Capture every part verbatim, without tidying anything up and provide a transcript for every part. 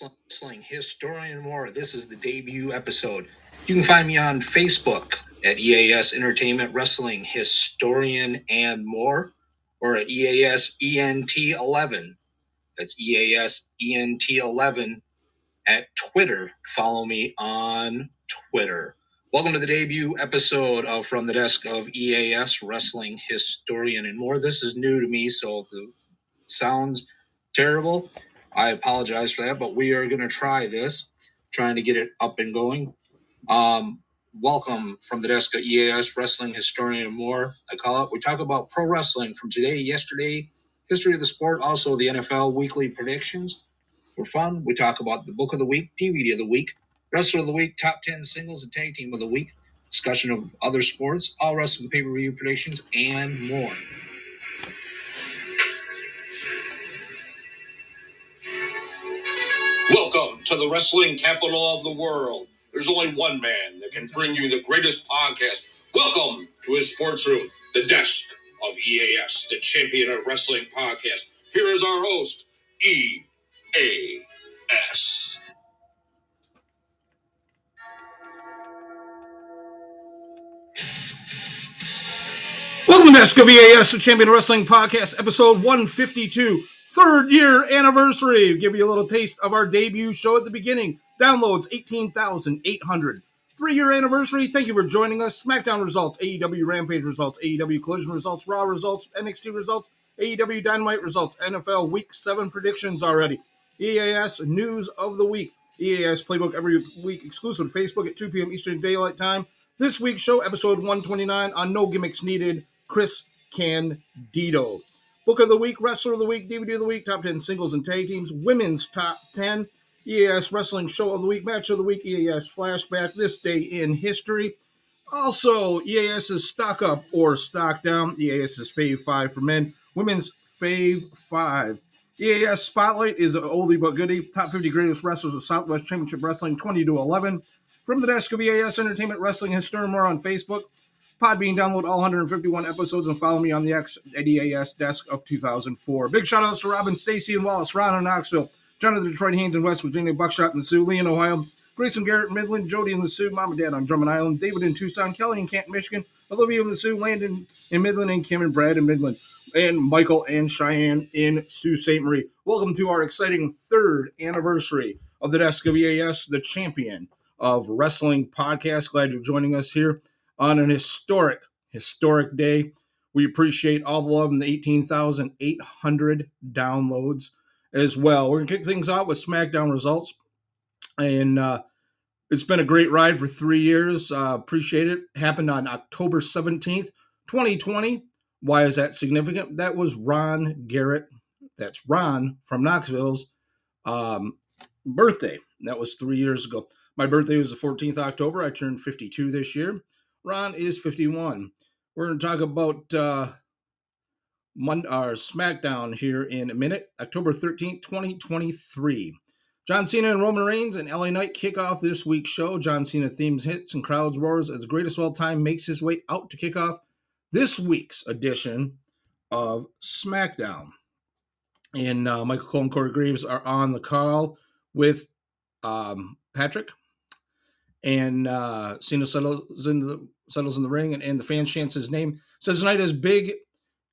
Wrestling Historian More. This is the debut episode. You can find me on Facebook at E A S Entertainment Wrestling Historian and More, or at E A S E N T eleven. That's E A S E N T eleven at Twitter. Follow me on Twitter. Welcome to the debut episode of From the Desk of E A S Wrestling Historian and More. This is new to me, so if it sounds terrible, I apologize for that, but we are going to try this, trying to get it up and going. Um, welcome from the desk of E A S Wrestling Historian and More. I call it. We talk about pro wrestling from today, yesterday, history of the sport, also the N F L weekly predictions. We're fun. We talk about the book of the week, D V D of the week, wrestler of the week, top ten singles and tag team of the week, discussion of other sports, all wrestling pay-per-view predictions, and more. Welcome to the wrestling capital of the world. There's only one man that can bring you the greatest podcast. Welcome to his sports room, the desk of E A S, the champion of wrestling podcast. Here is our host, E A S. Welcome to Desk of E A S, the champion of wrestling podcast, episode one fifty-two. Third year anniversary. Give you a little taste of our debut show at the beginning. Downloads eighteen thousand eight hundred. Three year anniversary. Thank you for joining us. SmackDown results, A E W Rampage results, A E W Collision results, Raw results, N X T results, A E W Dynamite results, N F L Week seven predictions already. E A S News of the Week. E A S Playbook every week exclusive to Facebook at two p.m. Eastern Daylight Time. This week's show, episode one twenty-nine on No Gimmicks Needed, Chris Candido. Book of the Week, Wrestler of the Week, D V D of the Week, Top ten Singles and Tag Teams, Women's Top ten, E A S Wrestling Show of the Week, Match of the Week, E A S Flashback, This Day in History. Also, EAS's Stock Up or Stock Down, EAS's Fave five for men, Women's Fave five. E A S Spotlight is an oldie but goodie, Top fifty Greatest Wrestlers of Southwest Championship Wrestling, twenty to eleven. From the desk of E A S Entertainment Wrestling Historian More on Facebook. Podbean, download all one hundred fifty-one episodes and follow me on the X at E A S Desk of two thousand four. Big shout-outs to Robin, Stacy, and Wallace, Ron in Knoxville, John of the Detroit, Haynes in West Virginia, Buckshot in the Sioux, Lee in Ohio, Grayson Garrett in Midland, Jody in the Sioux, Mom and Dad on Drummond Island, David in Tucson, Kelly in Canton, Michigan, Olivia in the Sioux, Landon in Midland, and Kim and Brad in Midland, and Michael and Cheyenne in Sault Ste. Marie. Welcome to our exciting third anniversary of the Desk of E A S, the champion of wrestling podcast. Glad you're joining us here on an historic, historic day. We appreciate all the love and the eighteen thousand eight hundred downloads as well. We're going to kick things out with SmackDown results. And uh, it's been a great ride for three years. Uh, appreciate it. Happened on October seventeenth, twenty twenty. Why is that significant? That was Ron Garrett. That's Ron from Knoxville's um, birthday. That was three years ago. My birthday was the fourteenth of October. I turned fifty-two this year. Ron is fifty-one. We're going to talk about uh, Monday, our SmackDown here in a minute. October thirteenth, twenty twenty-three. John Cena and Roman Reigns and L A Knight kick off this week's show. John Cena themes hits and crowds roars as the greatest of all time makes his way out to kick off this week's edition of SmackDown. And uh, Michael Cole and Corey Graves are on the call with um, Patrick. And uh, Cena settles in the settles in the ring, and, and the fans chants his name. Says tonight is big,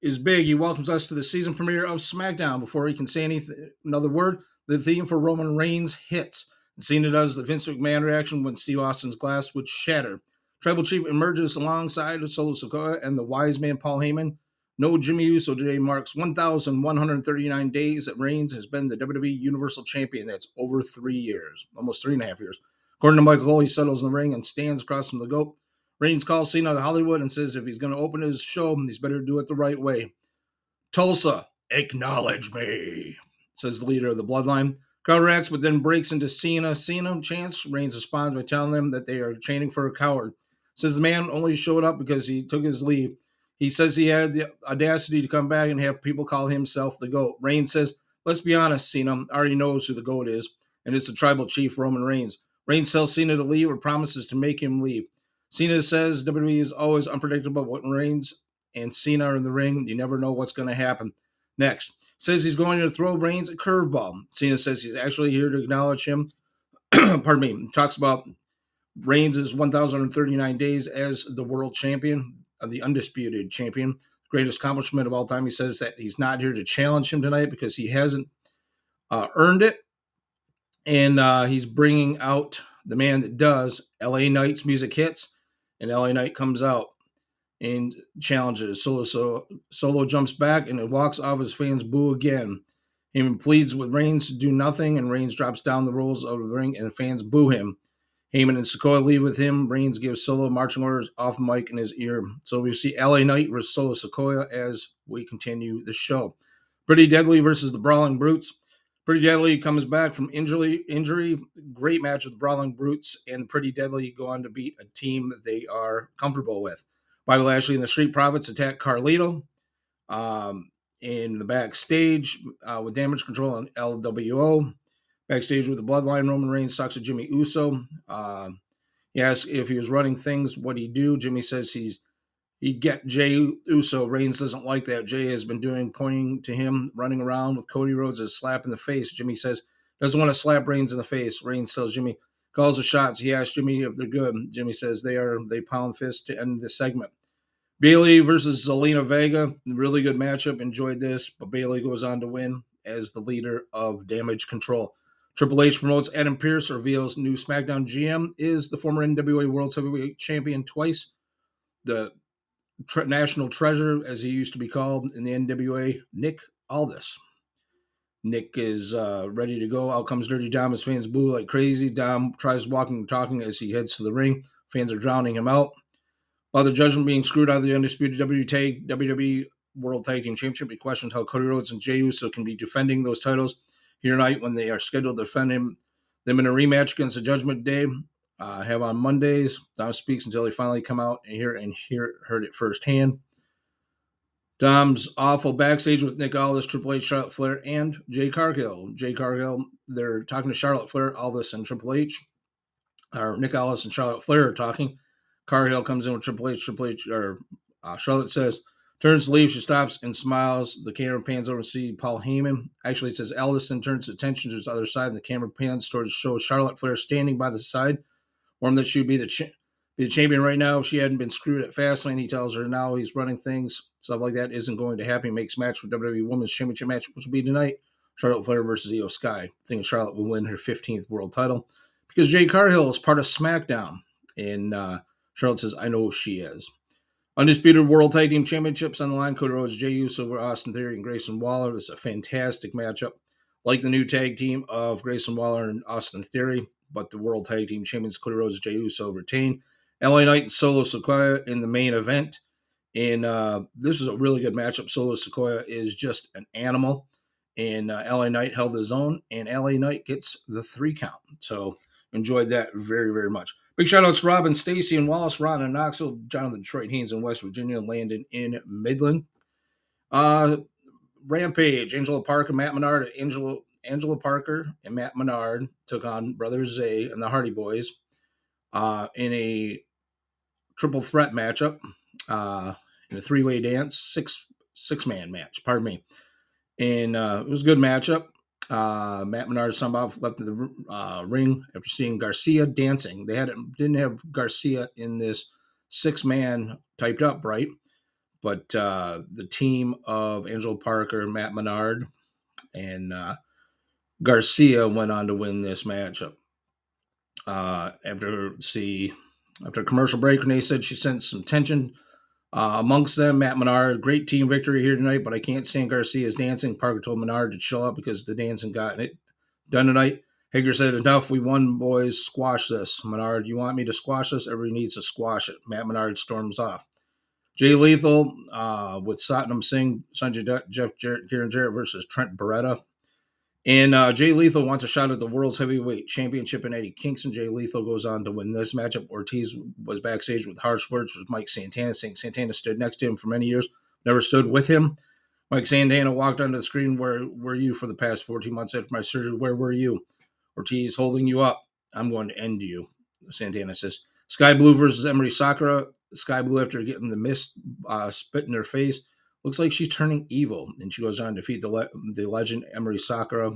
is big. He welcomes us to the season premiere of SmackDown. Before he can say anything, another word, the theme for Roman Reigns hits. And Cena does the Vince McMahon reaction when Steve Austin's glass would shatter. Tribal Chief emerges alongside with Solo Sikoa and the Wise Man Paul Heyman. No Jimmy Uso today marks one thousand one hundred thirty-nine days that Reigns has been the W W E Universal Champion. That's over three years, almost three and a half years. According to Michael Cole, he settles in the ring and stands across from the GOAT. Reigns calls Cena to Hollywood and says if he's going to open his show, he's better do it the right way. Tulsa, acknowledge me, says the leader of the Bloodline. Crowd reacts, but then breaks into Cena. Cena chants. Reigns responds by telling them that they are chanting for a coward. Says the man only showed up because he took his leave. He says he had the audacity to come back and have people call himself the GOAT. Reigns says, let's be honest, Cena already knows who the GOAT is, and it's the Tribal Chief, Roman Reigns. Reigns tells Cena to leave or promises to make him leave. Cena says W W E is always unpredictable, but when Reigns and Cena are in the ring, you never know what's going to happen next. says he's going to throw Reigns a curveball. Cena says he's actually here to acknowledge him. Pardon me. Talks about Reigns' one thousand thirty-nine days as the world champion, the undisputed champion. Greatest accomplishment of all time. He says that he's not here to challenge him tonight because he hasn't uh, earned it. And uh, he's bringing out the man that does. L A Knight's music hits, and L A Knight comes out and challenges. Solo, so, Solo jumps back, and it walks off. His fans boo again. Heyman pleads with Reigns to do nothing, and Reigns drops down the rules of the ring, and the fans boo him. Heyman and Sequoia leave with him. Reigns gives Solo marching orders off mic in his ear. So we see L A Knight versus Solo Sequoia as we continue the show. Pretty Deadly versus the Brawling Brutes. Pretty Deadly comes back from injury. Injury. Great match with the Brawling Brutes, and Pretty Deadly go on to beat a team that they are comfortable with. Bobby Lashley and the Street Profits attack Carlito um, in the backstage uh, with Damage Control and L W O. Backstage with the Bloodline, Roman Reigns talks to Jimmy Uso. Uh, he asks if he was running things, what'd he do? Jimmy says he's, he'd get Jay Uso. Reigns doesn't like that. Jay has been doing, pointing to him, running around with Cody Rhodes as a slap in the face. Jimmy says doesn't want to slap Reigns in the face. Reigns tells Jimmy, calls the shots. He asks Jimmy if they're good. Jimmy says they are, they pound fist to end the segment. Bayley versus Zelina Vega. Really good matchup. Enjoyed this, but Bayley goes on to win as the leader of Damage Control. Triple H promotes Adam Pearce, reveals new SmackDown G M is the former N W A World Heavyweight Champion twice, the tre- National Treasure, as he used to be called in the N W A, Nick Aldis. Nick is uh, ready to go. Out comes Dirty Dom. His fans boo like crazy. Dom tries walking and talking as he heads to the ring. Fans are drowning him out. While the judgment being screwed out of the Undisputed W W E World Tag Team Championship, he questions how Cody Rhodes and Jey Uso can be defending those titles tonight when they are scheduled to defend him, them in a rematch against the Judgment Day, uh, have on Mondays. Dom speaks until they finally come out and hear and hear heard it firsthand. Dom's awful backstage with Nick Aldis, Triple H, Charlotte Flair, and Jay Cargill. Jay Cargill, they're talking to Charlotte Flair, Aldis, and Triple H. Or Nick Aldis and Charlotte Flair are talking. Cargill comes in with Triple H. Triple H, or uh, Charlotte says, turns to leave, she stops and smiles. The camera pans over to see Paul Heyman. Actually, it says Ellison turns attention to his other side, and the camera pans towards show Charlotte Flair standing by the side. Warm that she would be the, cha- be the champion right now if she hadn't been screwed at Fastlane. He tells her now he's running things. Stuff like that isn't going to happen. He makes match for W W E Women's Championship match, which will be tonight. Charlotte Flair versus Io Sky. I think Charlotte will win her fifteenth world title because Jay Cargill is part of SmackDown. And uh, Charlotte says, I know she is. Undisputed World Tag Team Championships on the line. Cody Rhodes, Jey Uso, Austin Theory, and Grayson Waller. This is a fantastic matchup. Like the new tag team of Grayson Waller and Austin Theory, but the World Tag Team Champions Cody Rhodes, Jey Uso retain. L A Knight and Solo Sequoia in the main event. And uh, this is a really good matchup. Solo Sequoia is just an animal. And uh, L A Knight held his own. And L A Knight gets the three count. So enjoyed that very, very much. Big shout-outs to Robin, Stacy, and Wallace, Ron, and Knoxville, John of the Detroit, Haynes in West Virginia, and Landon in Midland. Uh, Rampage, Angelo Parker, Matt Menard, Angelo Angelo Parker, and Matt Menard took on Brother Zay and the Hardy Boys uh, in a triple threat matchup, uh, in a three-way dance, six, six-man match, pardon me. And uh, it was a good matchup. Uh, Matt Menard somehow left the uh, ring after seeing Garcia dancing. They had didn't have Garcia in this six-man typed up, right? But uh, the team of Angelo Parker, Matt Menard, and uh, Garcia went on to win this matchup. Uh, after see after a commercial break, Renee said she sensed some tension Uh, amongst them. Matt Menard, great team victory here tonight, but I can't stand Garcia's dancing. Parker told Menard to chill out because the dancing got it done tonight. Hager said, enough, we won, boys, squash this. Menard, you want me to squash this? Everybody needs to squash it. Matt Menard storms off. Jay Lethal uh, with Satnam Singh, Sanjay Dutt, Jeff Jarrett, Kieran Jarrett versus Trent Beretta. And uh, Jay Lethal wants a shot at the World's Heavyweight Championship in Eddie Kingston. Jay Lethal goes on to win this matchup. Ortiz was backstage with harsh words with Mike Santana, saying Santana stood next to him for many years, never stood with him. Mike Santana walked onto the screen. Where were you for the past fourteen months after my surgery? Where were you? Ortiz, holding you up. I'm going to end you. Santana says, Sky Blue versus Emery Sakura. Sky Blue, after getting the mist uh, spit in their face, Looks like she's turning evil, and she goes on to defeat the le- the legend Emiri Sakura.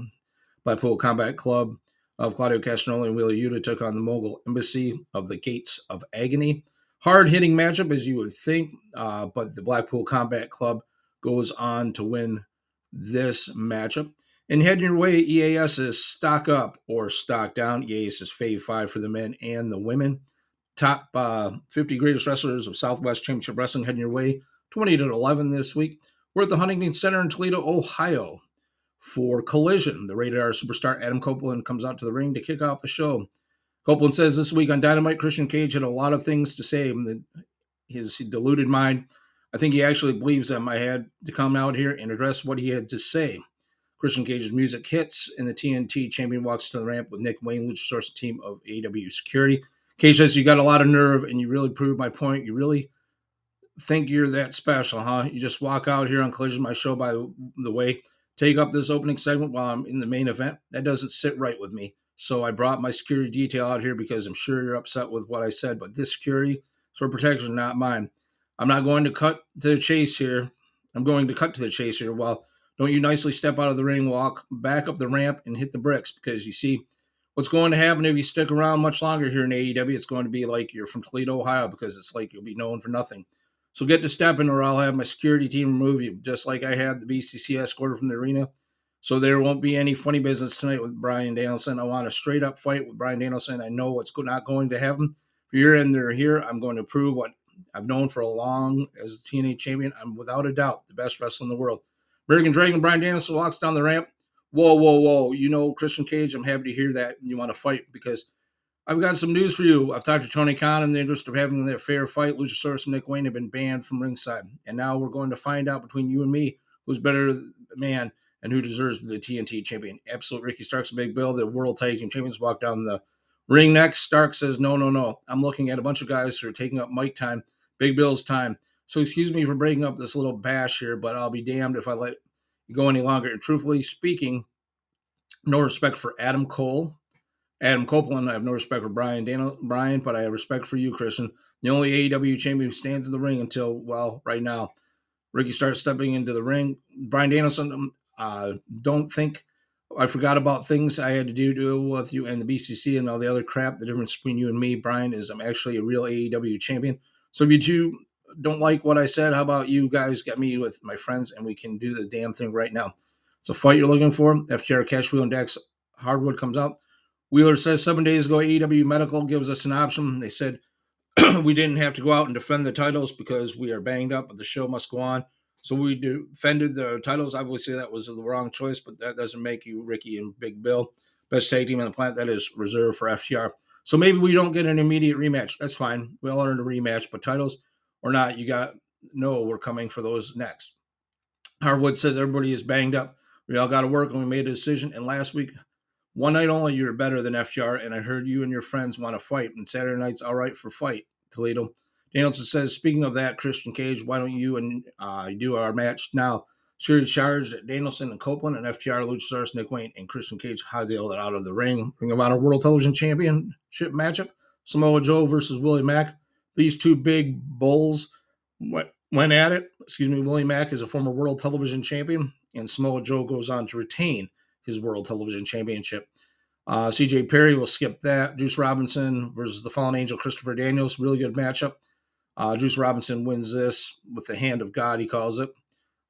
Blackpool Combat Club of Claudio Castagnoli and Wheeler Yuta took on the Mogul Embassy of the Gates of Agony. Hard-hitting matchup, as you would think, uh, but the Blackpool Combat Club goes on to win this matchup. And head your way, E A S is stock up or stock down. E A S is Fave five for the men and the women. Top uh, fifty greatest wrestlers of Southwest Championship Wrestling heading your way, twenty to eleven this week. We're at the Huntington Center in Toledo, Ohio, for Collision. The Rated R superstar Adam Copeland comes out to the ring to kick off the show. Copeland says this week on Dynamite, Christian Cage had a lot of things to say. His deluded mind, I think he actually believes them. I had to come out here and address what he had to say. Christian Cage's music hits, and the T N T champion walks to the ramp with Nick Wayne, Luchasaurus, team of A E W Security. Cage says, you got a lot of nerve, and you really proved my point. You really think you're that special, huh? You just walk out here on Collision, my show, by the way. Take up this opening segment while I'm in the main event. That doesn't sit right with me. So I brought my security detail out here because I'm sure you're upset with what I said, but this security is for protection, not mine. I'm not going to cut to the chase here. I'm going to cut to the chase here. Well, don't you nicely step out of the ring, walk back up the ramp, and hit the bricks, because you see what's going to happen if you stick around much longer here in A E W. It's going to be like you're from Toledo, Ohio, because it's like you'll be known for nothing. So get to stepping, or I'll have my security team remove you, just like I had the B C C escorted from the arena. So there won't be any funny business tonight with Bryan Danielson. I want a straight-up fight with Bryan Danielson. I know what's not going to happen. If you're in there here, I'm going to prove what I've known for a long as a T N A champion. I'm without a doubt the best wrestler in the world. American Dragon Bryan Danielson walks down the ramp. Whoa, whoa, whoa. You know, Christian Cage, I'm happy to hear that you want to fight, because I've got some news for you. I've talked to Tony Khan in the interest of having their fair fight. Luchasaurus and Nick Wayne have been banned from ringside. And now we're going to find out between you and me who's better man and who deserves the T N T champion. Absolute Ricky Starks and Big Bill, the World Tag Team Champions, walk down the ring next. Stark says, no, no, no. I'm looking at a bunch of guys who are taking up mic time, Big Bill's time. So excuse me for breaking up this little bash here, but I'll be damned if I let you go any longer. And truthfully speaking, no respect for Adam Cole. Adam Copeland, I have no respect for Bryan, Daniel, Bryan, but I have respect for you, Christian. The only A E W champion who stands in the ring until, well, right now. Ricky starts stepping into the ring. Bryan Danielson, uh, don't think I forgot about things I had to do, do with you and the B C C and all the other crap. The difference between you and me, Bryan, is I'm actually a real A E W champion. So if you two don't like what I said, how about you guys get me with my friends and we can do the damn thing right now. It's a fight you're looking for. F T R, Cashwheel, and Dax Hardwood comes out. Wheeler says, seven days ago, A E W Medical gives us an option. They said we didn't have to go out and defend the titles because we are banged up, but the show must go on. So we defended the titles. Obviously, that was the wrong choice, but that doesn't make you Ricky and Big Bill. Best tag team on the planet, that is reserved for F T R. So maybe we don't get an immediate rematch. That's fine. We all earned a rematch, but titles or not, you got no, we're coming for those next. Hardwood says everybody is banged up. We all got to work, and we made a decision. And last week, one night only, you're better than F T R, and I heard you and your friends want to fight, and Saturday night's all right for fight, Toledo. Danielson says, speaking of that, Christian Cage, why don't you and uh, do our match now? Series charged at Danielson and Copeland, and F T R, Luchasaurus, Nick Wayne, and Christian Cage hightailed it out of the ring. Ring of Honor World Television Championship matchup, Samoa Joe versus Willie Mack. These two big bulls went at it. Excuse me, Willie Mack is a former World Television Champion, and Samoa Joe goes on to retain his World Television Championship. Uh, C J Perry will skip that. Juice Robinson versus the Fallen Angel, Christopher Daniels. Really good matchup. Uh, Juice Robinson wins this with the hand of God, he calls it.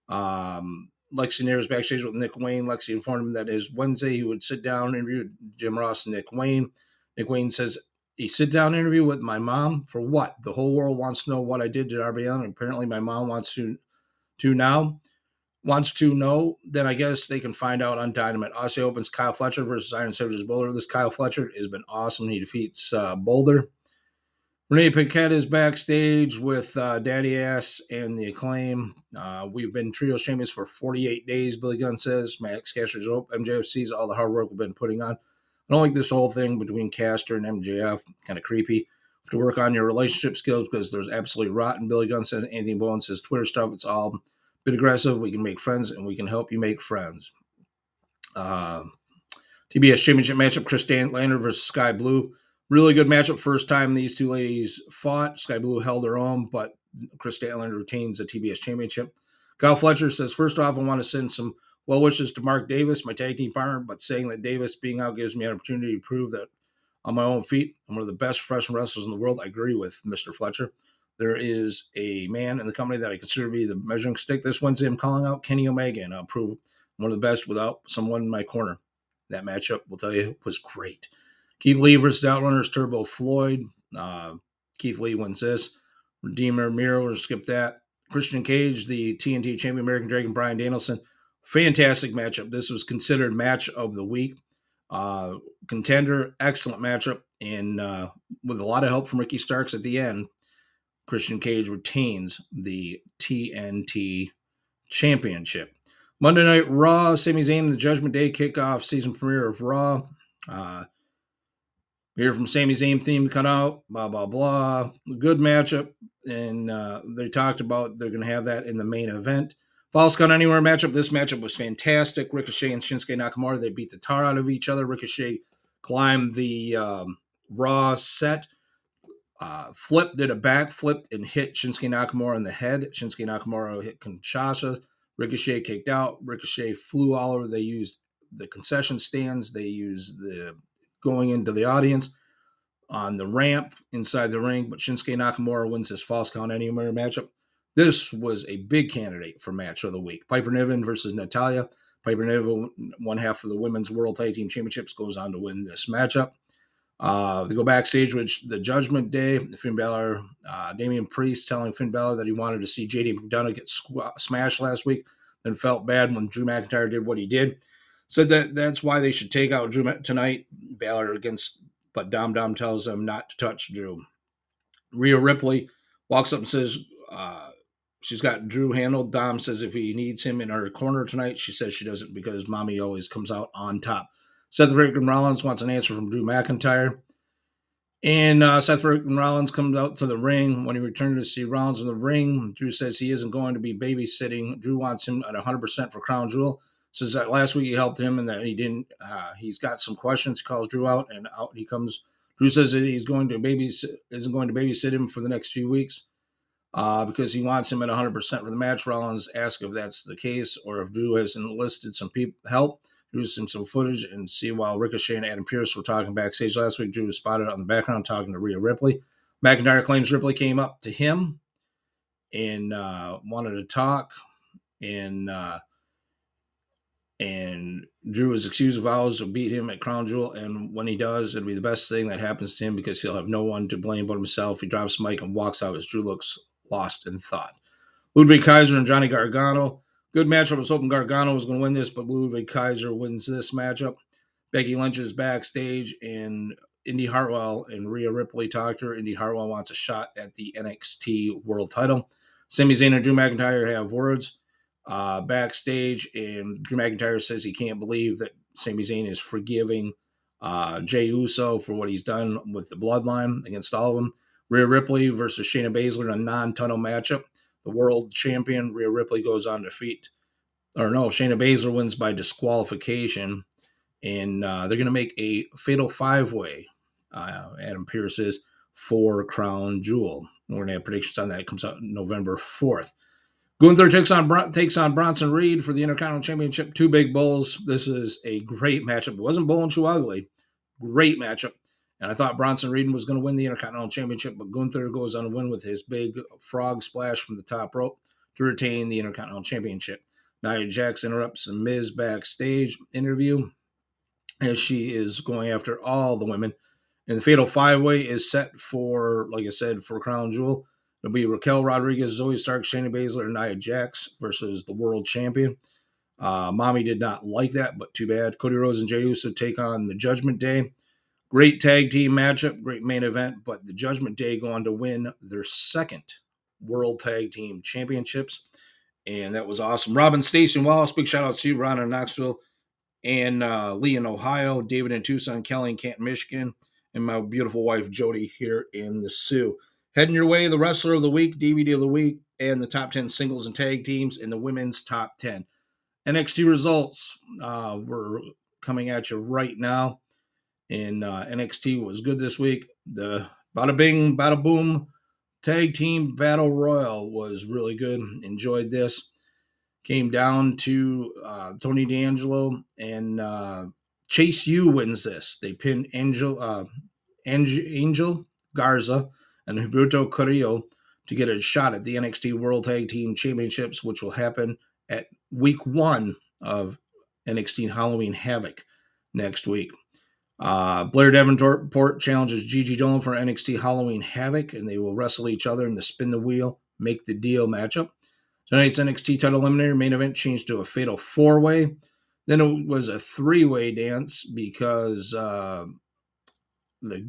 Um, Lexi Nair is backstage with Nick Wayne. Lexi informed him that his Wednesday he would sit down and interview Jim Ross and Nick Wayne. Nick Wayne says, a sit-down interview with my mom? For what? The whole world wants to know what I did to R B L, and apparently my mom wants to, to now. Wants to know, then I guess they can find out on Dynamite. Aussie opens Kyle Fletcher versus Iron Savage's Boulder. This Kyle Fletcher has been awesome. He defeats uh, Boulder. Renee Paquette is backstage with uh, Daddy Ass and The Acclaim. Uh, we've been trio champions for forty-eight days, Billy Gunn says. Max Caster's hope. M J F sees all the hard work we've been putting on. I don't like this whole thing between Caster and M J F. Kind of creepy. Have to work on your relationship skills because there's absolutely rotten, Billy Gunn says. Anthony Bowen says Twitter stuff. It's all bit aggressive, we can make friends, and we can help you make friends. Uh, T B S Championship matchup, Chris Statlander versus Sky Blue. Really good matchup. First time these two ladies fought. Sky Blue held her own, but Chris Statlander retains the T B S Championship. Kyle Fletcher says, first off, I want to send some well wishes to Mark Davis, my tag team partner, but saying that Davis being out gives me an opportunity to prove that on my own feet, I'm one of the best professional wrestlers in the world. I agree with Mister Fletcher. There is a man in the company that I consider to be the measuring stick. This Wednesday, I'm calling out Kenny Omega, and I'll prove I'm one of the best without someone in my corner. That matchup, we'll tell you, was great. Keith Lee versus Outrunners Turbo Floyd. Uh, Keith Lee wins this. Redeemer Miro, we'll skip that. Christian Cage, the T N T champion, American Dragon, Bryan Danielson. Fantastic matchup. This was considered match of the week. Uh, contender, excellent matchup, and uh, with a lot of help from Ricky Starks at the end, Christian Cage retains the T N T championship. Monday Night Raw, Sami Zayn and the Judgment Day kickoff season premiere of Raw. Uh, we hear from Sami Zayn theme cut out, blah, blah, blah. Good matchup, and uh, they talked about they're going to have that in the main event. Falls Count Anywhere matchup. This matchup was fantastic. Ricochet and Shinsuke Nakamura, they beat the tar out of each other. Ricochet climbed the um, Raw set. Uh, Flip did a backflip and hit Shinsuke Nakamura in the head. Shinsuke Nakamura hit Kinshasa. Ricochet kicked out. Ricochet flew all over. They used the concession stands. They used the going into the audience on the ramp inside the ring. But Shinsuke Nakamura wins this Falls Count Anywhere matchup. This was a big candidate for match of the week. Piper Niven versus Natalya. Piper Niven, one half of the Women's World Tag Team Championships, goes on to win this matchup. Uh, they go backstage with the Judgment Day. Finn Balor, uh, Damian Priest telling Finn Balor that he wanted to see J D McDonough get squ- smashed last week, then felt bad when Drew McIntyre did what he did. Said that that's why they should take out Drew tonight. Balor against, but Dom Dom tells them not to touch Drew. Rhea Ripley walks up and says, uh, she's got Drew handled. Dom says if he needs him in her corner tonight, she says she doesn't because mommy always comes out on top. Seth Freakin' Rollins wants an answer from Drew McIntyre. And uh, Seth Freakin' Rollins comes out to the ring. When he returned to see Rollins in the ring, Drew says he isn't going to be babysitting. Drew wants him at one hundred percent for Crown Jewel. Says that last week he helped him and that he didn't. Uh, he's got some questions. He calls Drew out, and out he comes. Drew says that he's going to babysit, isn't going to babysit him for the next few weeks. Uh, because he wants him at one hundred percent for the match. Rollins asks if that's the case or if Drew has enlisted some people help. Drews him some footage and see while Ricochet and Adam Pearce were talking backstage last week. Drew was spotted on the background talking to Rhea Ripley. McIntyre claims Ripley came up to him and uh, wanted to talk. And uh, and Drew is excused, vows to beat him at Crown Jewel. And when he does, it'll be the best thing that happens to him because he'll have no one to blame but himself. He drops the mic and walks out as Drew looks lost in thought. Ludwig Kaiser and Johnny Gargano. Good matchup. I was hoping Gargano was going to win this, but Ludwig Kaiser wins this matchup. Becky Lynch is backstage, and Indy Hartwell and Rhea Ripley talk to her. Indy Hartwell wants a shot at the N X T World Title. Sami Zayn and Drew McIntyre have words uh, backstage, and Drew McIntyre says he can't believe that Sami Zayn is forgiving uh, Jey Uso for what he's done with the Bloodline against all of them. Rhea Ripley versus Shayna Baszler in a non-tunnel matchup. The world champion, Rhea Ripley, goes on to defeat. Or no, Shayna Baszler wins by disqualification. And uh, they're going to make a fatal five-way, uh, Adam Pearce is, for Crown Jewel. We're going to have predictions on that. It comes out November fourth. Gunther takes on, Bron- takes on Bronson Reed for the Intercontinental Championship. Two big bulls. This is a great matchup. It wasn't bull and too ugly. Great matchup. And I thought Bronson Reed was going to win the Intercontinental Championship, but Gunther goes on to win with his big frog splash from the top rope to retain the Intercontinental Championship. Nia Jax interrupts the Miz backstage interview as she is going after all the women. And the Fatal Five-Way is set for, like I said, for Crown Jewel. It'll be Raquel Rodriguez, Zoe Stark, Shayna Baszler, and Nia Jax versus the world champion. Uh, mommy did not like that, but too bad. Cody Rhodes and Jey Uso take on the Judgment Day. Great tag team matchup, great main event, but the Judgment Day go on to win their second World Tag Team Championships, and that was awesome. Robin, Stacey, and Wallace, big shout out to you, Ron in Knoxville, and uh, Lee in Ohio, David in Tucson, Kelly in Canton, Michigan, and my beautiful wife, Jody, here in the Sioux. Heading your way, the Wrestler of the Week, D V D of the Week, and the top ten singles and tag teams in the women's top ten. N X T results uh, were coming at you right now. And uh, N X T was good this week. The Bada Bing, Bada Boom Tag Team Battle Royal was really good. Enjoyed this. came down to uh, Tony D'Angelo, and uh, Chase U wins this. They pin Angel uh, Angel, Angel Garza and Humberto Carrillo to get a shot at the N X T World Tag Team Championships, which will happen at week one of N X T Halloween Havoc next week. Uh, Blair Davenport challenges Gigi Dolan for N X T Halloween Havoc, and they will wrestle each other in the spin the wheel, make the deal matchup. Tonight's N X T title eliminator main event changed to a fatal four-way. Then it was a three-way dance because uh, the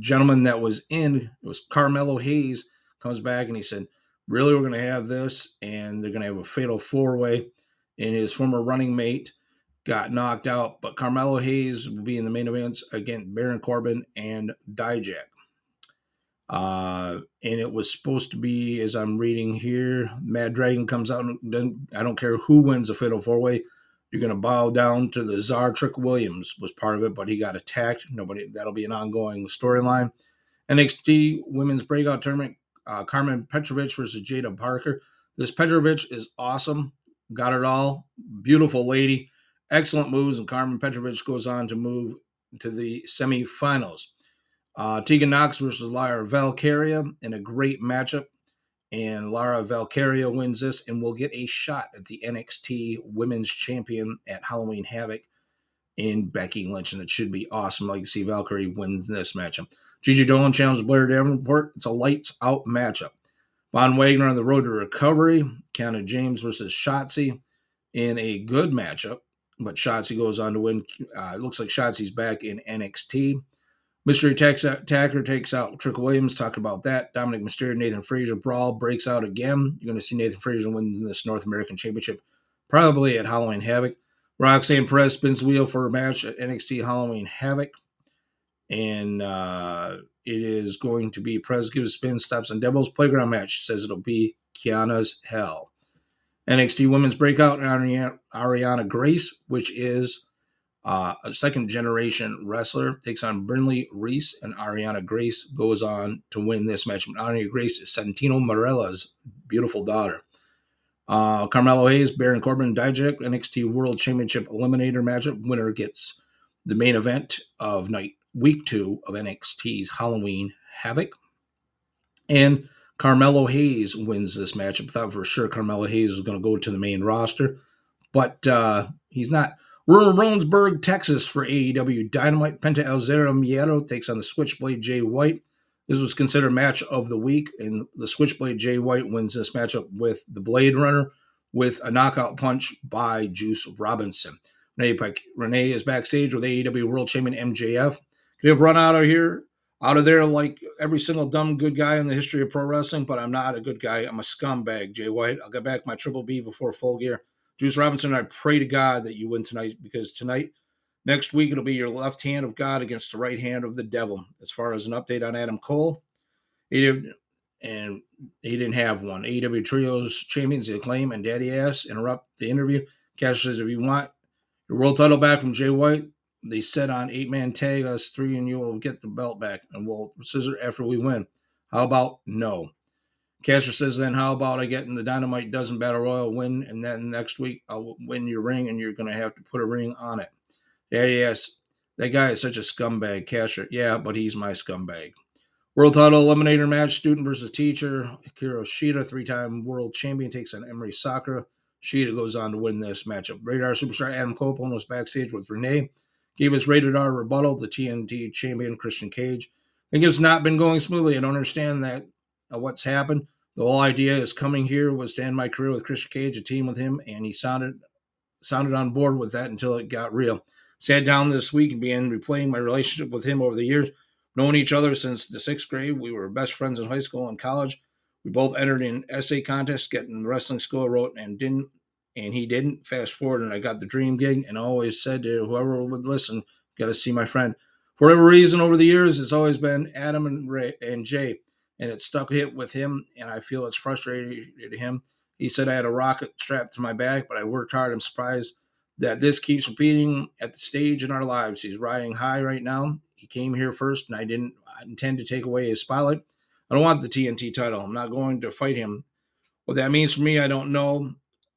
gentleman that was in, it was Carmelo Hayes, comes back and he said, really, we're going to have this, and they're going to have a fatal four-way. And his former running mate got knocked out, but Carmelo Hayes will be in the main events against Baron Corbin and Dijak. Uh, and it was supposed to be, as I'm reading here, Mad Dragon comes out, and I don't care who wins the fatal four-way, you're going to bow down to the Czar. Trick Williams was part of it, but he got attacked. Nobody. That'll be an ongoing storyline. N X T Women's Breakout Tournament, uh, Carmen Petrovic versus Jada Parker. This Petrovic is awesome. Got it all. Beautiful lady. Excellent moves, and Carmen Petrovic goes on to move to the semifinals. Uh, Tegan Nox versus Lara Valkyria in a great matchup, and Lara Valkyria wins this and will get a shot at the N X T Women's Champion at Halloween Havoc in Becky Lynch, and it should be awesome. I'd like to see Valkyrie win this matchup. Gigi Dolan challenges Blair Davenport. It's a lights-out matchup. Von Wagner on the road to recovery. Kiana James versus Shotzi in a good matchup. But Shotzi goes on to win. Uh, it looks like Shotzi's back in N X T. Mystery Attacker takes out Trick Williams. Talked about that. Dominic Mysterio, Nathan Frazier brawl breaks out again. You're going to see Nathan Frazier win this North American Championship, probably at Halloween Havoc. Roxanne Perez spins the wheel for a match at N X T Halloween Havoc. And uh, it is going to be Perez gives a spin, stops on Devil's Playground match. She says it'll be Kiana's Hell. N X T Women's Breakout, Ariana Grace, which is uh, a second-generation wrestler, takes on Brinley Reese, and Ariana Grace goes on to win this match. Ariana Grace is Santino Marella's beautiful daughter. Uh, Carmelo Hayes, Baron Corbin, Dijak, N X T World Championship Eliminator matchup. Winner gets the main event of night week two of N X T's Halloween Havoc. And Carmelo Hayes wins this matchup. I thought for sure Carmelo Hayes was going to go to the main roster, but uh, he's not. We're in Roansburg, Texas for A E W Dynamite. Penta El Zero Miedo takes on the Switchblade Jay White. This was considered match of the week, and the Switchblade Jay White wins this matchup with the Blade Runner with a knockout punch by Juice Robinson. Renee, Renee is backstage with A E W World Champion M J F. Could have run out of here. Out of there, like every single dumb good guy in the history of pro wrestling, but I'm not a good guy. I'm a scumbag, Jay White. I'll get back my Triple B before Full Gear. Juice Robinson, I pray to God that you win tonight, because tonight, next week, it'll be your left hand of God against the right hand of the devil. As far as an update on Adam Cole, he didn't, and he didn't have one. A E W Trios Champions, The Acclaim, and Daddy Ass interrupt the interview. Cash says, if you want your world title back from Jay White, they said on eight-man tag us three, and you will get the belt back, and we'll scissor after we win. How about no? Casher says, then how about I get in the Dynamite Dozen Battle Royal win, and then next week I'll win your ring, and you're going to have to put a ring on it. Yeah, yes, that guy is such a scumbag, Casher. Yeah, but he's my scumbag. World title eliminator match, student versus teacher. Akira Shida, three-time world champion, takes on Emery Sakura. Shida goes on to win this matchup. Radar superstar Adam Copeland was backstage with Renee. Gave his rated R rebuttal to T N T champion Christian Cage. I think it's not been going smoothly. I don't understand that uh, what's happened. The whole idea is coming here was to end my career with Christian Cage, a team with him, and he sounded sounded on board with that until it got real. Sat down this week and began replaying my relationship with him over the years. Known each other since the sixth grade. We were best friends in high school and college. We both entered in essay contests, getting the wrestling school, wrote and didn't. And he didn't. Fast forward, and I got the dream gig, and always said to whoever would listen, got to see my friend. For whatever reason, over the years, it's always been Adam and Ray and Jay, and it stuck hit with him, and I feel it's frustrating to him. He said I had a rocket strapped to my back, but I worked hard. I'm surprised that this keeps repeating at the stage in our lives. He's riding high right now. He came here first, and I didn't I intend to take away his spotlight. I don't want the T N T title. I'm not going to fight him. What that means for me, I don't know.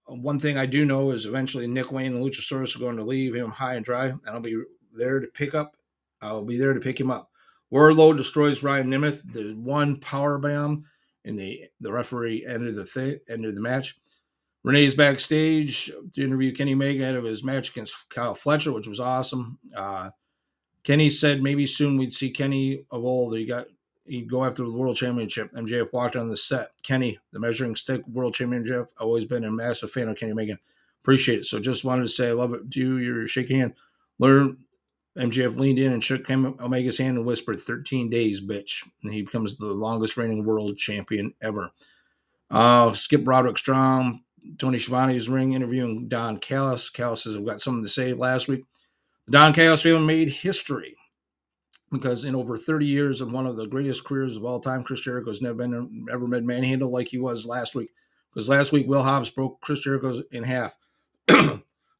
one thing I do know is eventually Nick Wayne and Luchasaurus are going to leave him high and dry, and I'll be there to pick up. I'll be there to pick him up. Wardlow destroys Ryan Nemeth. There's one power bomb, and the the referee ended the th- ended the match. Renee's backstage to interview Kenny Omega ahead of his match against Kyle Fletcher, which was awesome. Uh, Kenny said maybe soon we'd see Kenny of old. He got he'd go after the world championship. M J F walked on the set. Kenny, the measuring stick world championship. I've always been a massive fan of Kenny Omega. Appreciate it. So just wanted to say I love it. Do your shaking hand. Learn. M J F leaned in and shook Omega's hand and whispered, thirteen days, bitch. And he becomes the longest reigning world champion ever. Uh, Skip Broderick Strong. Tony Schiavone's ring interviewing Don Callis. Callis says, I've got something to say last week. The Don Callis family made history because in over thirty years of one of the greatest careers of all time, Chris Jericho has never been ever been manhandled like he was last week. Because last week, Will Hobbs broke Chris Jericho in half.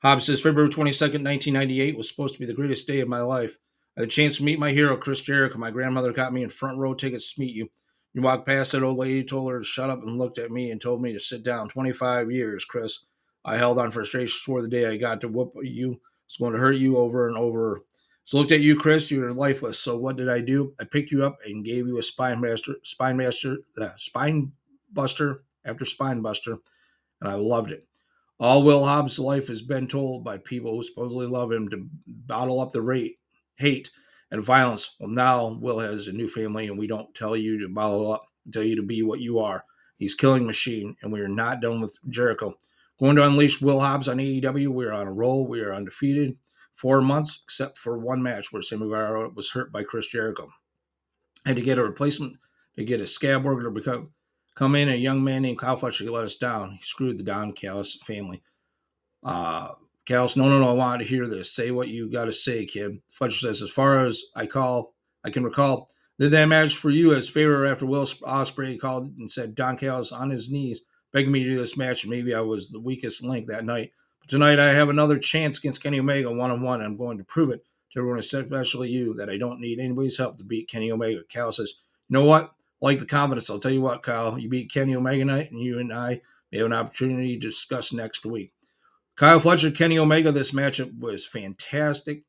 Hobbs says, February twenty-second, nineteen ninety-eight was supposed to be the greatest day of my life. I had a chance to meet my hero, Chris Jericho. My grandmother got me in front row tickets to meet you. You walked past that old lady, told her to shut up, and looked at me and told me to sit down. twenty-five years, Chris. I held on for straight, swore the day I got to whoop you. It's going to hurt you over and over. So looked at you, Chris. You were lifeless. So what did I do? I picked you up and gave you a spine master, spine master, uh, spine buster after spine buster, and I loved it. All Will Hobbs' life has been told by people who supposedly love him to bottle up the rate, hate, and violence. Well, now Will has a new family, and we don't tell you to bottle up, tell you to be what you are. He's killing machine, and we are not done with Jericho. Going to unleash Will Hobbs on A E W. We are on a roll. We are undefeated. Four months, except for one match where Sammy Guevara was hurt by Chris Jericho. Had to get a replacement to get a scab worker to become come in. A young man named Kyle Fletcher let us down. He screwed the Don Callis family. Uh, Callis, no, no, no, I want to hear this. Say what you got to say, kid. Fletcher says, as far as I call, I can recall, did that match for you as favor after Will Ospreay called and said, Don Callis on his knees, begging me to do this match, and maybe I was the weakest link that night. But tonight I have another chance against Kenny Omega one-on-one, and I'm going to prove it to everyone, especially you, that I don't need anybody's help to beat Kenny Omega. Callis says, you know what? Like the confidence. I'll tell you what, Kyle, you beat Kenny Omega night, and you and I may have an opportunity to discuss next week. Kyle Fletcher, Kenny Omega, this matchup was fantastic.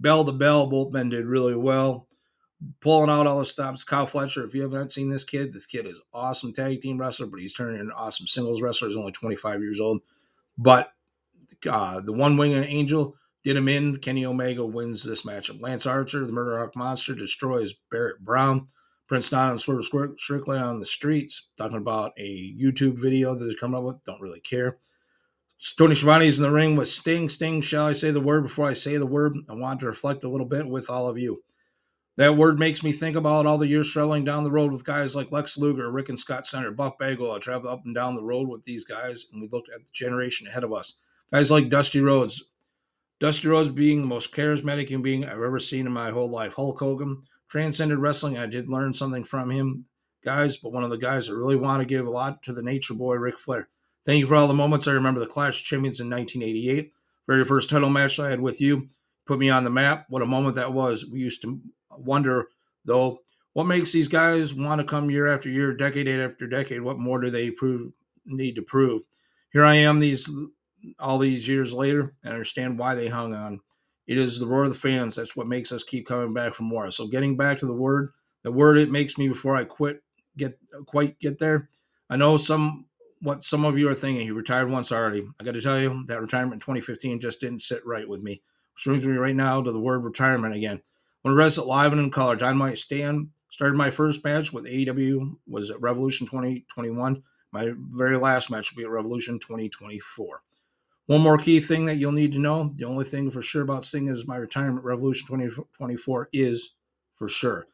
Bell to bell, both men did really well. Pulling out all the stops. Kyle Fletcher, if you have not seen this kid, this kid is awesome tag team wrestler, but he's turning into an awesome singles wrestler. He's only twenty-five years old. But uh, the one-winged angel did him in. Kenny Omega wins this matchup. Lance Archer, the Murder Hawk Monster, destroys Barrett Brown. Prince Don and Swerve Strickland on the streets. Talking about a YouTube video that they're coming up with. Don't really care. Tony Schiavone's in the ring with Sting. Sting, shall I say the word before I say the word? I want to reflect a little bit with all of you. That word makes me think about all the years traveling down the road with guys like Lex Luger, Rick and Scott Steiner, Buff Bagwell. I traveled up and down the road with these guys, and we looked at the generation ahead of us. Guys like Dusty Rhodes. Dusty Rhodes being the most charismatic human being I've ever seen in my whole life. Hulk Hogan transcended wrestling. I did learn something from him, guys, but one of the guys I really want to give a lot to the nature boy, Ric Flair. Thank you for all the moments. I remember the Clash of Champions in nineteen eighty-eight. Very first title match I had with you. Put me on the map. What a moment that was. We used to wonder, though, what makes these guys want to come year after year, decade after decade? What more do they prove, need to prove? Here I am these all these years later, and I understand why they hung on. It is the roar of the fans. That's what makes us keep coming back for more. So getting back to the word, the word it makes me before I quit, get quite get there. I know some... what some of you are thinking, you retired once already. I got to tell you, that retirement in twenty fifteen just didn't sit right with me. Which brings me right now to the word retirement again. When I rest it live and in color, Dynamite Stand started my first match with A E W, was at Revolution twenty twenty-one. My very last match will be at Revolution twenty twenty-four. One more key thing that you'll need to know, the only thing for sure about Sting is my retirement Revolution twenty twenty-four is for sure.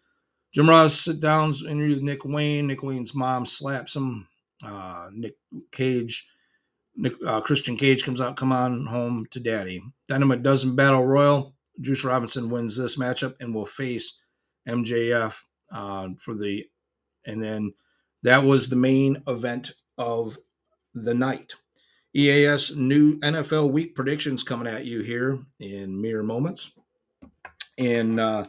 Jim Ross sit down, interview Nick Wayne. Nick Wayne's mom slaps him. Uh, Nick Cage, Nick, uh, Christian Cage comes out, come on home to daddy. Dynamite Dozen Battle Royal. Juice Robinson wins this matchup and will face M J F uh, for the, and then that was the main event of the night. E A S new N F L week predictions coming at you here in mere moments. And uh,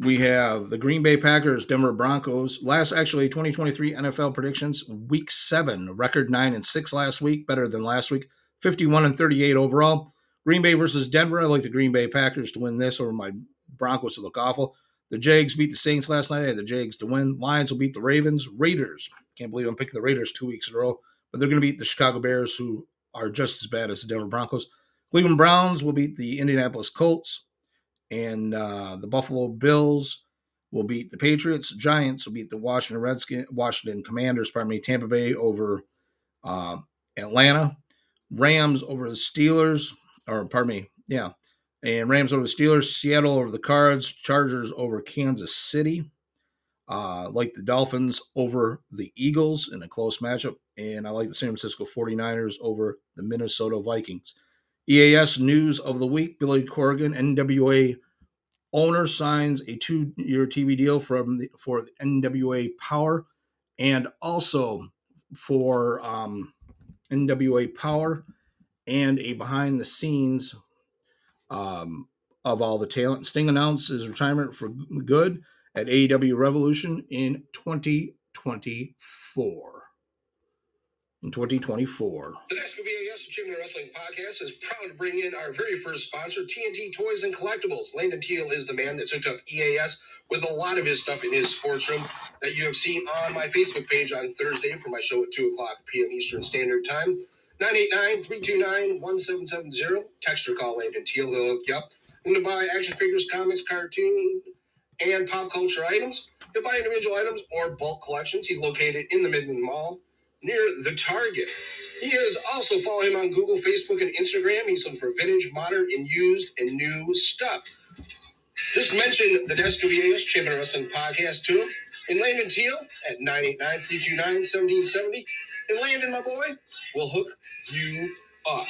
We have the Green Bay Packers, Denver Broncos. Last, actually, twenty twenty-three N F L predictions, week seven, record nine and six last week, better than last week, fifty-one and thirty-eight overall. Green Bay versus Denver. I like the Green Bay Packers to win this over my Broncos to look awful. The Jags beat the Saints last night. I had the Jags to win. Lions will beat the Ravens. Raiders. Can't believe I'm picking the Raiders two weeks in a row, but they're going to beat the Chicago Bears, who are just as bad as the Denver Broncos. Cleveland Browns will beat the Indianapolis Colts. And uh, the Buffalo Bills will beat the Patriots. Giants will beat the Washington Redskins, Washington Commanders, pardon me, Tampa Bay over uh, Atlanta. Rams over the Steelers, or pardon me, yeah. And Rams over the Steelers, Seattle over the Cards, Chargers over Kansas City. Uh, like the Dolphins over the Eagles in a close matchup. And I like the San Francisco 49ers over the Minnesota Vikings. E A S News of the Week, Billy Corgan, N W A owner, signs a two-year T V deal from the, for the N W A Power, and also for um, N W A Power and a behind-the-scenes um, of all the talent. Sting announced his retirement for good at A E W Revolution in twenty twenty-four. In twenty twenty-four. The National B A S Achievement Wrestling Podcast is proud to bring in our very first sponsor, T N T Toys and Collectibles. Landon Teal is the man that hooked up E A S with a lot of his stuff in his sports room that you have seen on my Facebook page on Thursday for my show at two o'clock p.m. Eastern Standard Time. nine eight nine, three two nine, one seven seven zero. Text or call Landon Teal. He'll hook you up. I'm going to buy action figures, comics, cartoons, and pop culture items. He'll buy individual items or bulk collections. He's located in the Midland Mall, near the Target. He is also, follow him on Google, Facebook, and Instagram. He's looking for vintage, modern, and used, and new stuff. Just mention the National B A S Champion Wrestling Podcast to him. And Landon Teal at nine eight nine, three two nine, one seven seven zero. And Landon, my boy, will hook you up.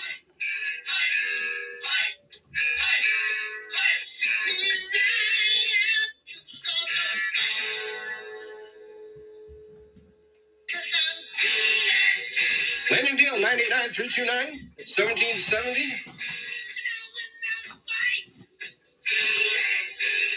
Landon Teal, nine eight nine, three two nine, one seven seven zero.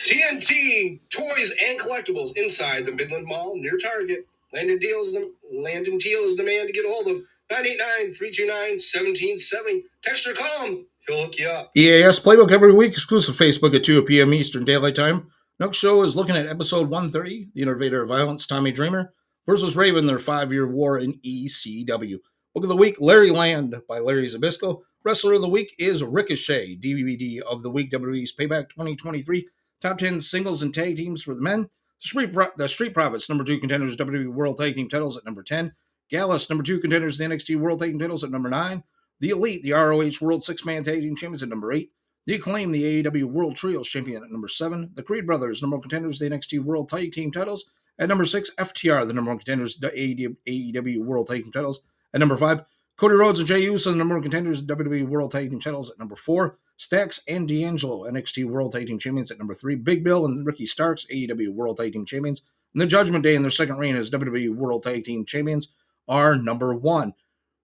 T N T Toys and Collectibles inside the Midland Mall near Target. Landon Teal is the, Landon Teal is the man to get a hold of. nine eight nine, three two nine, one seven seven zero. Text or call him. He'll hook you up. E A S Playbook every week, exclusive Facebook at two p.m. Eastern Daylight Time. Next show is looking at episode one thirty, The Innovator of Violence, Tommy Dreamer versus Raven, their five-year war in E C W. Book of the Week, Larry Land by Larry Zbyszko. Wrestler of the Week is Ricochet. D V D of the Week, W W E's Payback twenty twenty-three. Top ten singles and tag teams for the men. Street Pro- the Street Profits, number two contenders, W W E World Tag Team titles at number ten. Gallus, number two contenders, the N X T World Tag Team titles at number nine. The Elite, the R O H World Six-Man Tag Team Champions at number eight. The Acclaim, the A E W World Trios Champion at number seven. The Creed Brothers, number one contenders, the N X T World Tag Team titles. At number six, F T R, the number one contenders, the A E W World Tag Team titles. At number five, Cody Rhodes and Jey Uso, the number one contenders, W W E World Tag Team titles at number four. Stax and D'Angelo, N X T World Tag Team champions at number three. Big Bill and Ricky Starks, A E W World Tag Team champions. And the Judgment Day in their second reign as W W E World Tag Team champions are number one.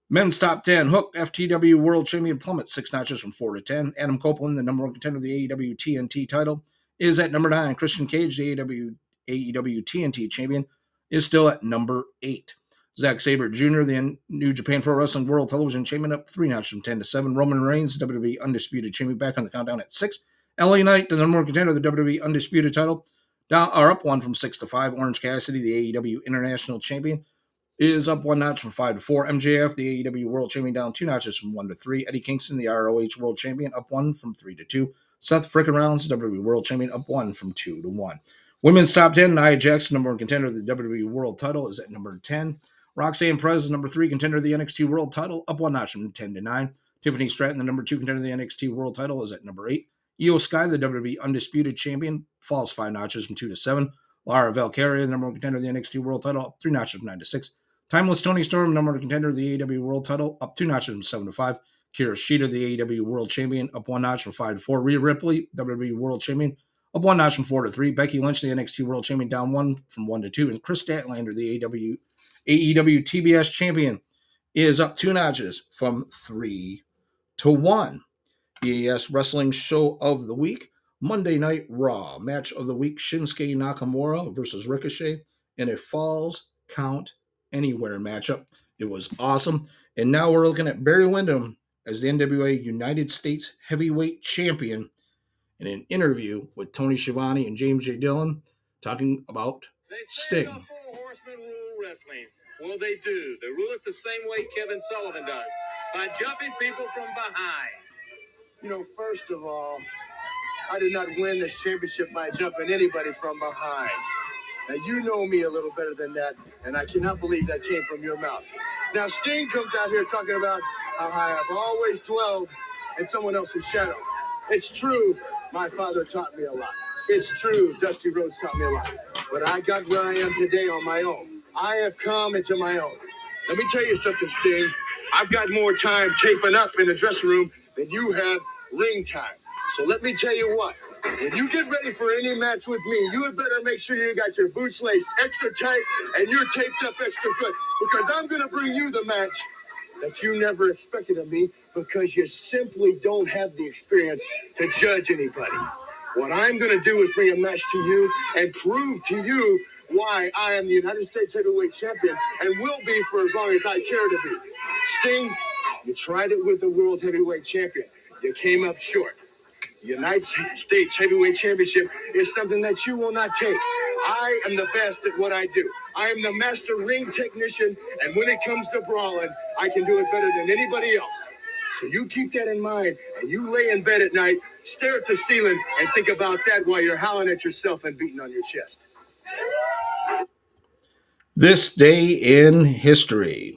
Men's top ten, Hook, F T W World Champion, plummet six notches from four to ten. Adam Copeland, the number one contender of the A E W T N T title, is at number nine. Christian Cage, the A E W, A E W T N T champion, is still at number eight. Zack Sabre Junior, the New Japan Pro Wrestling World Television Champion, up three notches from ten to seven. Roman Reigns, W W E Undisputed Champion, back on the countdown at six. L A Knight, the number one contender of the W W E Undisputed title, down, are up one from six to five. Orange Cassidy, the A E W International Champion, is up one notch from five to four. M J F, the A E W World Champion, down two notches from one to three. Eddie Kingston, the R O H World Champion, up one from three to two. Seth Frickin' Rollins, W W E World Champion, up one from two to one. Women's top ten, Nia Jax, number one contender of the W W E World title, is at number ten. Roxanne Perez, number three contender of the N X T World title, up one notch from ten to nine. Tiffany Stratton, the number two contender of the N X T World title, is at number eight. Io Sky, the W W E Undisputed Champion, falls five notches from two to seven. Lara Valkyria, the number one contender of the N X T World title, up three notches from nine to six. Timeless Tony Storm, number one contender of the A E W World title, up two notches from seven to five. Kira Shida, the A E W World Champion, up one notch from five to four. Rhea Ripley, W W E World Champion, up one notch from four to three. Becky Lynch, the N X T World Champion, down one from one to two. And Chris Statlander, the A E W A E W T B S champion, is up two notches from three to one. E A S Wrestling Show of the Week, Monday Night Raw, match of the week, Shinsuke Nakamura versus Ricochet in a Falls Count Anywhere matchup. It was awesome. And now we're looking at Barry Windham as the N W A United States Heavyweight Champion in an interview with Tony Schiavone and James J. Dillon talking about Sting. The Four Horsemen rule wrestling. Well, they do. They rule it the same way Kevin Sullivan does, by jumping people from behind. You know, first of all, I did not win this championship by jumping anybody from behind. Now, you know me a little better than that, and I cannot believe that came from your mouth. Now, Sting comes out here talking about how I have always dwelled in someone else's shadow. It's true, my father taught me a lot. It's true, Dusty Rhodes taught me a lot. But I got where I am today on my own. I have come into my own. Let me tell you something, Sting. I've got more time taping up in the dressing room than you have ring time. So let me tell you what, when you get ready for any match with me, you had better make sure you got your boots laced extra tight and you're taped up extra good, because I'm going to bring you the match that you never expected of me, because you simply don't have the experience to judge anybody. What I'm going to do is bring a match to you and prove to you why I am the United States Heavyweight Champion and will be for as long as I care to be. Sting, you tried it with the World Heavyweight Champion. You came up short. United States Heavyweight Championship is something that you will not take. I am the best at what I do. I am the master ring technician, and when it comes to brawling, I can do it better than anybody else. So you keep that in mind, and you lay in bed at night, stare at the ceiling, and think about that while you're howling at yourself and beating on your chest. This day in history.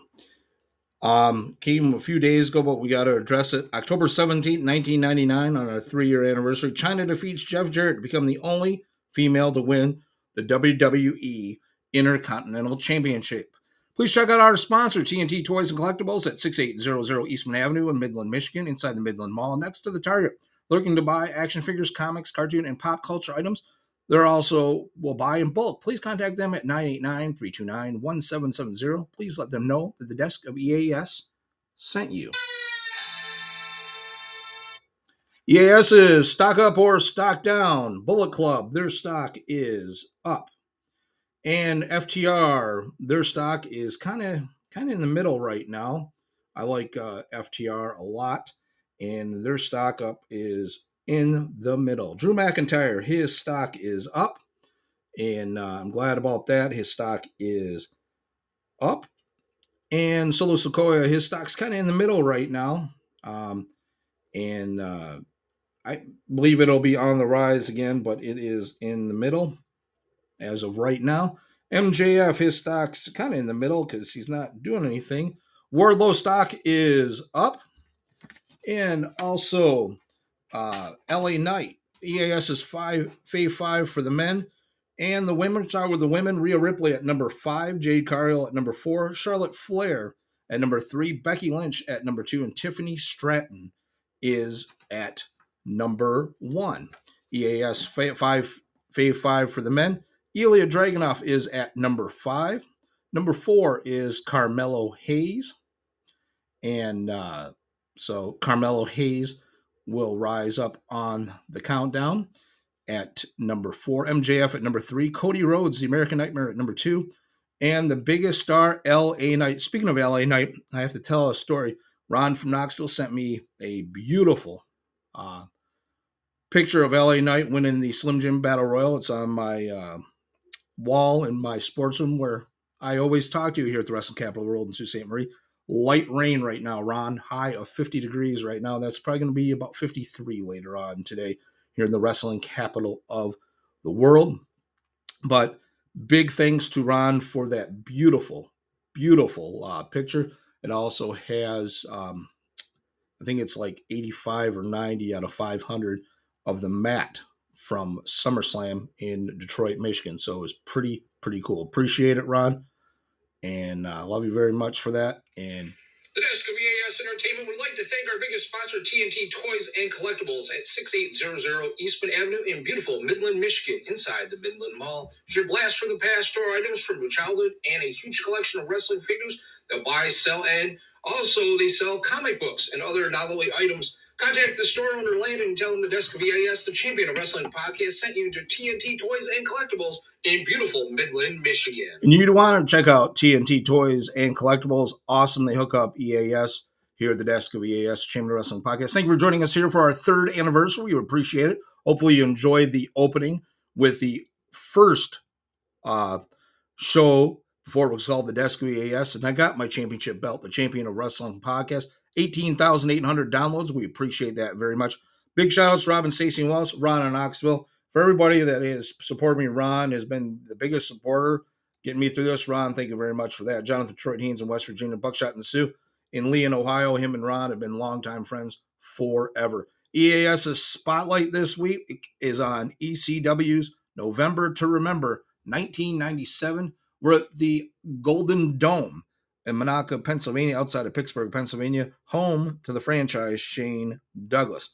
Um, came a few days ago, but we got to address it. October seventeenth, nineteen ninety-nine, on our three-year anniversary, China defeats Jeff Jarrett to become the only female to win the W W E Intercontinental Championship. Please check out our sponsor, T N T Toys and Collectibles, at sixty-eight hundred Eastman Avenue in Midland, Michigan, inside the Midland Mall, next to the Target. Looking to buy action figures, comics, cartoon, and pop culture items. They're also will buy in bulk. Please contact them at nine eight nine, three two nine, one seven seven zero. Please let them know that the desk of E A S sent you. E A S is stock up or stock down. Bullet Club, their stock is up. And F T R, their stock is kind of kind of in the middle right now. I like uh, F T R a lot, and their stock up is in the middle. Drew McIntyre, his stock is up, and uh, I'm glad about that. His stock is up. And Solo Sikoa, his stock's kind of in the middle right now. Um, and uh, I believe it'll be on the rise again, but it is in the middle as of right now. M J F, his stock's kind of in the middle because he's not doing anything. Wardlow stock is up. And also, Uh, L A Knight, E A S is five, Fave five for the men, and the women start with the women. Rhea Ripley at number five, Jade Cargill at number four, Charlotte Flair at number three, Becky Lynch at number two, and Tiffany Stratton is at number one. E A S Fave five, Fave five for the men. Ilya Dragunov is at number five. Number four is Carmelo Hayes, and uh, so Carmelo Hayes will rise up on the countdown at number four. M J F at number three. Cody Rhodes, the American Nightmare, at number two. And the biggest star, L A Knight. Speaking of L A Knight, I have to tell a story. Ron from Knoxville sent me a beautiful uh, picture of L A Knight winning the Slim Jim Battle Royal. It's on my uh, wall in my sports room where I always talk to you here at the Wrestling Capital World in Sault Ste. Marie. Light rain right now, Ron. High of fifty degrees right now. That's probably going to be about fifty-three later on today here in the wrestling capital of the world. But big thanks to Ron for that beautiful, beautiful uh, picture. It also has, um, I think it's like eighty-five or ninety out of five hundred of the mat from SummerSlam in Detroit, Michigan. So it was pretty, pretty cool. Appreciate it, Ron. And I uh, love you very much for that. And the desk of E A S Entertainment would like to thank our biggest sponsor, T N T Toys and Collectibles, at sixty-eight hundred Eastman Avenue in beautiful Midland, Michigan, inside the Midland Mall. It's your blast from the past store items from your childhood and a huge collection of wrestling figures that buy, sell, and also they sell comic books and other novelty items. Contact the store owner, Landon, and tell him the Desk of V I S, the Champion of Wrestling podcast, sent you to T N T Toys and Collectibles in beautiful Midland, Michigan. And you'd want to check out T N T Toys and Collectibles. Awesome. They hook up E A S here at the Desk of E A S, Champion of Wrestling podcast. Thank you for joining us here for our third anniversary. We appreciate it. Hopefully you enjoyed the opening with the first uh, show before it was called the Desk of E A S. And I got my championship belt, the Champion of Wrestling podcast. eighteen thousand eight hundred downloads. We appreciate that very much. Big shout outs to Robin, Stacey Wells, Ron in Knoxville. For everybody that has supported me, Ron has been the biggest supporter getting me through this. Ron, thank you very much for that. Jonathan Detroit Haynes in West Virginia, Buckshot and Sioux in Lee in Ohio. Him and Ron have been longtime friends forever. EAS's spotlight this week is on E C W's November to Remember nineteen ninety-seven. We're at the Golden Dome in Monaca, Pennsylvania, outside of Pittsburgh, Pennsylvania, home to the franchise Shane Douglas.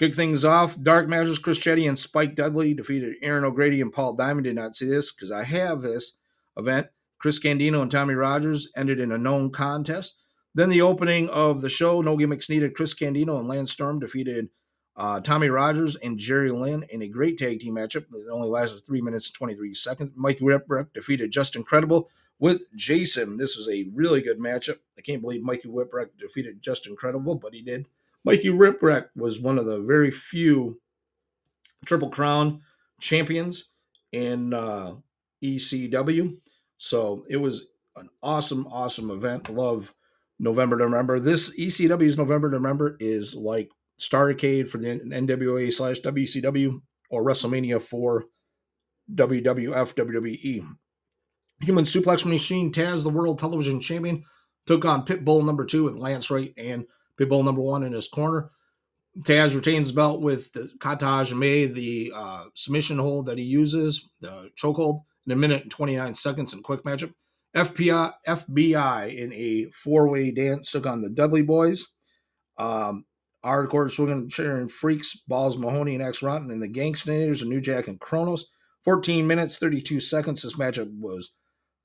Kick things off, dark matches. Chris Chetty and Spike Dudley defeated Aaron O'Grady and Paul Diamond. Did not see this because I have this event. Chris Candido and Tommy Rogers ended in a known contest. Then the opening of the show, no gimmicks needed. Chris Candido and Lance Storm defeated uh, Tommy Rogers and Jerry Lynn in a great tag team matchup that only lasted three minutes and twenty-three seconds. Mikey Whipwreck defeated Just Incredible with Jason. This was a really good matchup. I can't believe Mikey Whipwreck defeated Just Incredible, but he did. Mikey Whipwreck was one of the very few Triple Crown champions in uh, E C W. So it was an awesome, awesome event. Love November to Remember. This E C W's November to Remember is like Starrcade for the N W A slash W C W or WrestleMania for W W F, W W E. Human Suplex Machine, Taz, the World Television Champion, took on Pitbull number two with Lance Wright and Pitbull number one in his corner. Taz retains the belt with the kata hajime, the uh, submission hold that he uses, the chokehold, in a minute and twenty-nine seconds in quick matchup. F B I, F B I in a four-way dance took on the Dudley Boys. Um, Hardcore Swinging Sharon Freaks, Balls Mahoney and X Ronton, and the Gangstinators of New Jack and Kronos. fourteen minutes, thirty-two seconds. This matchup was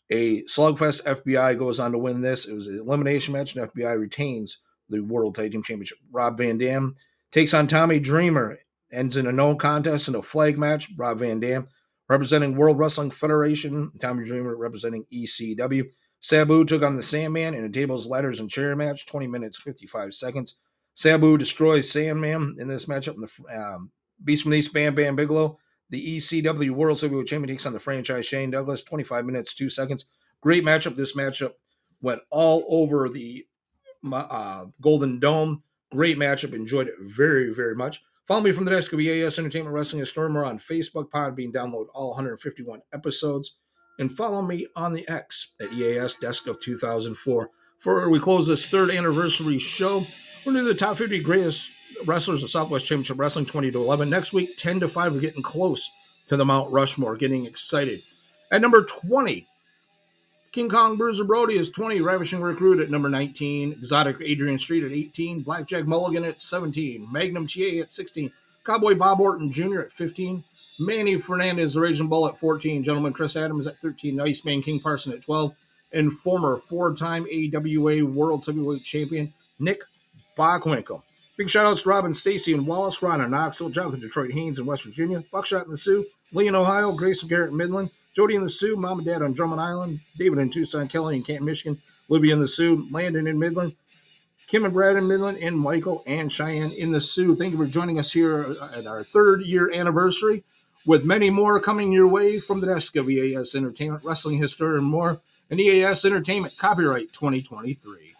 a slugfest. F B I goes on to win this. It was an elimination match, and F B I retains the World Tag Team Championship. Rob Van Dam takes on Tommy Dreamer, ends in a no contest in a flag match. Rob Van Dam representing World Wrestling Federation, Tommy Dreamer representing E C W. Sabu took on the Sandman in a tables, ladders, and chair match, twenty minutes, fifty-five seconds. Sabu destroys Sandman in this matchup. And the um, Beast from the East, Bam Bam Bigelow, the E C W World Heavyweight Champion, takes on the franchise Shane Douglas, twenty-five minutes, two seconds. Great matchup. This matchup went all over the uh, Golden Dome. Great matchup. Enjoyed it very, very much. Follow me from the Desk of E A S Entertainment Wrestling Historian on Facebook, Podbean, download all one hundred fifty-one episodes, and follow me on the X at E A S Desk of two thousand four. Before we close this third anniversary show, we're going to do the top fifty greatest wrestlers of Southwest Championship Wrestling twenty to eleven. Next week, ten to five, we're getting close to the Mount Rushmore, getting excited. At number twenty, King Kong Bruiser Brody is twenty, Ravishing Recruit at number nineteen, Exotic Adrian Street at eighteen, Blackjack Mulligan at seventeen, Magnum T A at sixteen, Cowboy Bob Orton Junior at fifteen, Manny Fernandez, the Raging Bull at fourteen, Gentleman Chris Adams at thirteen, Iceman King Parson at twelve, and former four-time A W A World Heavyweight Champion Nick Bockwinkel. Big shout-outs to Robin, Stacey, and Wallace, Ron in Knoxville, Jonathan Detroit Haynes in West Virginia, Buckshot in the Sioux, Lee in Ohio, Grayson Garrett in Midland, Jody in the Sioux, Mom and Dad on Drummond Island, David in Tucson, Kelly in Canton, Michigan, Libby in the Sioux, Landon in Midland, Kim and Brad in Midland, and Michael and Cheyenne in the Sioux. Thank you for joining us here at our third-year anniversary, with many more coming your way from the Desk of E A S Entertainment, Wrestling Historian, and more, and E A S Entertainment, copyright twenty twenty-three.